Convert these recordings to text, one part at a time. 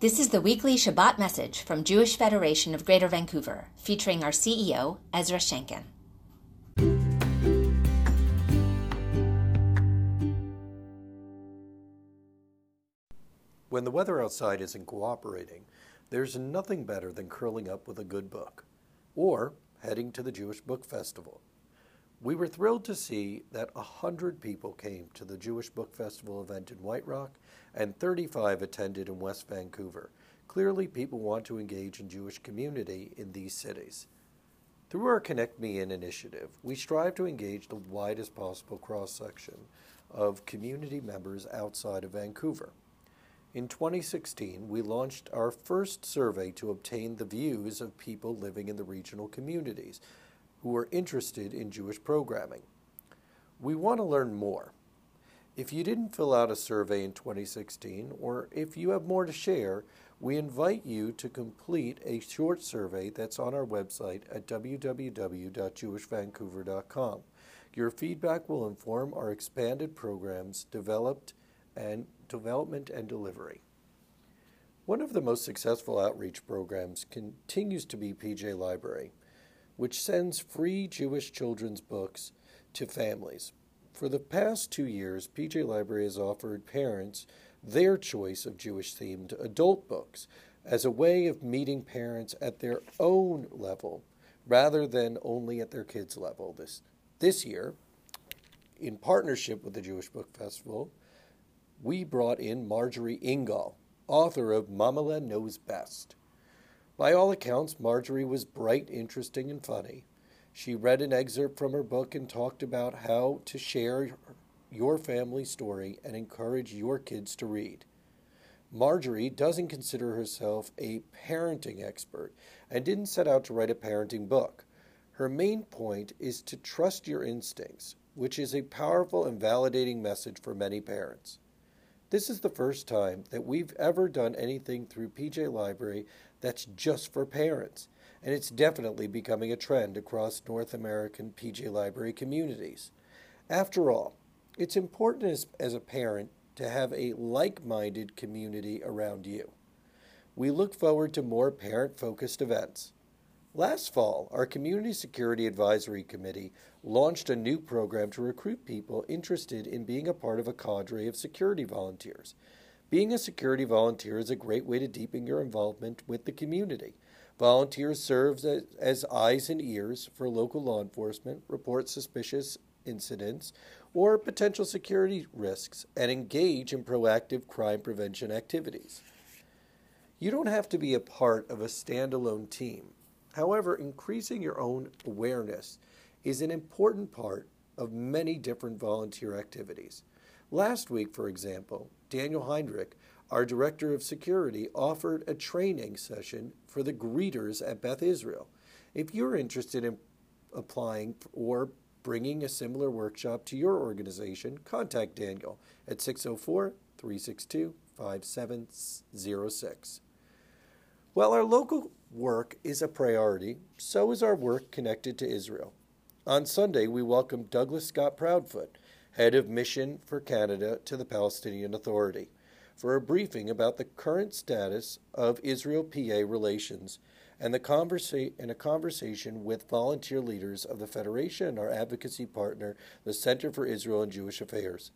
This is the weekly Shabbat message from Jewish Federation of Greater Vancouver, featuring our CEO, Ezra Shanken. When the weather outside isn't cooperating, there's nothing better than curling up with a good book, or heading to the Jewish Book Festival. We were thrilled to see that 100 people came to the Jewish Book Festival event in White Rock, and 35 attended in West Vancouver. Clearly, people want to engage in Jewish community in these cities. Through our Connect Me In initiative, we strive to engage the widest possible cross-section of community members outside of Vancouver. In 2016, we launched our first survey to obtain the views of people living in the regional communities who are interested in Jewish programming. We want to learn more. If you didn't fill out a survey in 2016, or if you have more to share, we invite you to complete a short survey that's on our website at www.JewishVancouver.com. Your feedback will inform our expanded programs development and delivery. One of the most successful outreach programs continues to be PJ Library, which sends free Jewish children's books to families. For the past 2 years, PJ Library has offered parents their choice of Jewish-themed adult books as a way of meeting parents at their own level rather than only at their kids' level. This year, in partnership with the Jewish Book Festival, we brought in Marjorie Ingall, author of Mamala Knows Best. By all accounts, Marjorie was bright, interesting, and funny. She read an excerpt from her book and talked about how to share your family story and encourage your kids to read. Marjorie doesn't consider herself a parenting expert and didn't set out to write a parenting book. Her main point is to trust your instincts, which is a powerful and validating message for many parents. This is the first time that we've ever done anything through PJ Library that's just for parents, and it's definitely becoming a trend across North American PJ Library communities. After all, it's important as a parent to have a like-minded community around you. We look forward to more parent-focused events. Last fall, our Community Security Advisory Committee launched a new program to recruit people interested in being a part of a cadre of security volunteers. Being a security volunteer is a great way to deepen your involvement with the community. Volunteers serve as eyes and ears for local law enforcement, report suspicious incidents or potential security risks, and engage in proactive crime prevention activities. You don't have to be a part of a standalone team. However, increasing your own awareness is an important part of many different volunteer activities. Last week, for example, Daniel Heindrich, our Director of Security, offered a training session for the greeters at Beth Israel. If you're interested in applying or bringing a similar workshop to your organization, contact Daniel at 604-362-5706. While our local work is a priority, so is our work connected to Israel. On Sunday, we welcomed Douglas Scott Proudfoot, head of mission for Canada to the Palestinian Authority, for a briefing about the current status of Israel-PA relations and a conversation with volunteer leaders of the Federation and our advocacy partner, the Center for Israel and Jewish Affairs.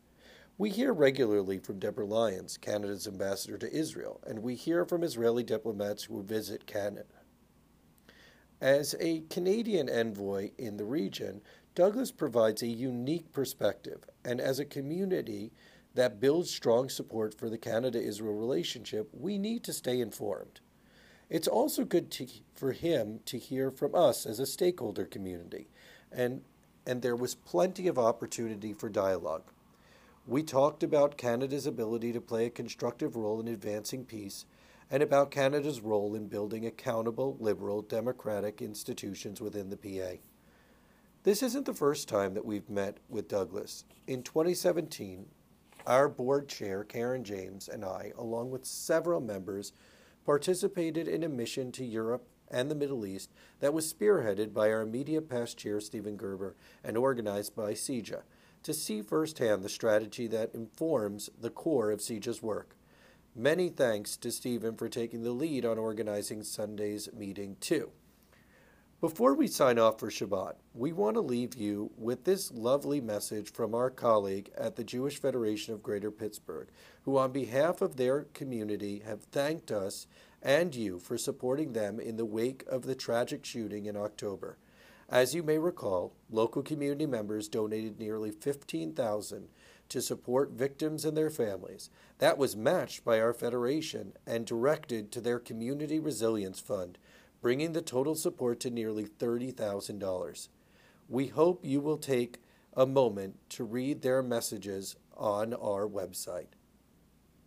We hear regularly from Deborah Lyons, Canada's ambassador to Israel, and we hear from Israeli diplomats who visit Canada. As a Canadian envoy in the region, Douglas provides a unique perspective, and as a community that builds strong support for the Canada-Israel relationship, we need to stay informed. It's also good for him to hear from us as a stakeholder community, and there was plenty of opportunity for dialogue. We talked about Canada's ability to play a constructive role in advancing peace and about Canada's role in building accountable, liberal, democratic institutions within the PA. This isn't the first time that we've met with Douglas. In 2017, our board chair, Karen James, and I, along with several members, participated in a mission to Europe and the Middle East that was spearheaded by our immediate past chair, Stephen Gerber, and organized by CJA, to see firsthand the strategy that informs the core of CJA's work. Many thanks to Stephen for taking the lead on organizing Sunday's meeting too. Before we sign off for Shabbat, we want to leave you with this lovely message from our colleague at the Jewish Federation of Greater Pittsburgh, who on behalf of their community have thanked us and you for supporting them in the wake of the tragic shooting in October. As you may recall, local community members donated nearly $15,000 to support victims and their families. That was matched by our federation and directed to their Community Resilience Fund, bringing the total support to nearly $30,000. We hope you will take a moment to read their messages on our website.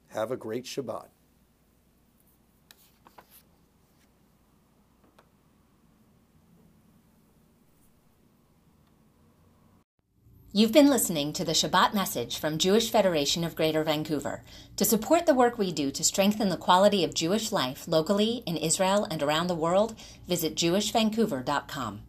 Have a great Shabbat. You've been listening to the Shabbat message from Jewish Federation of Greater Vancouver. To support the work we do to strengthen the quality of Jewish life locally, in Israel, and around the world, visit JewishVancouver.com.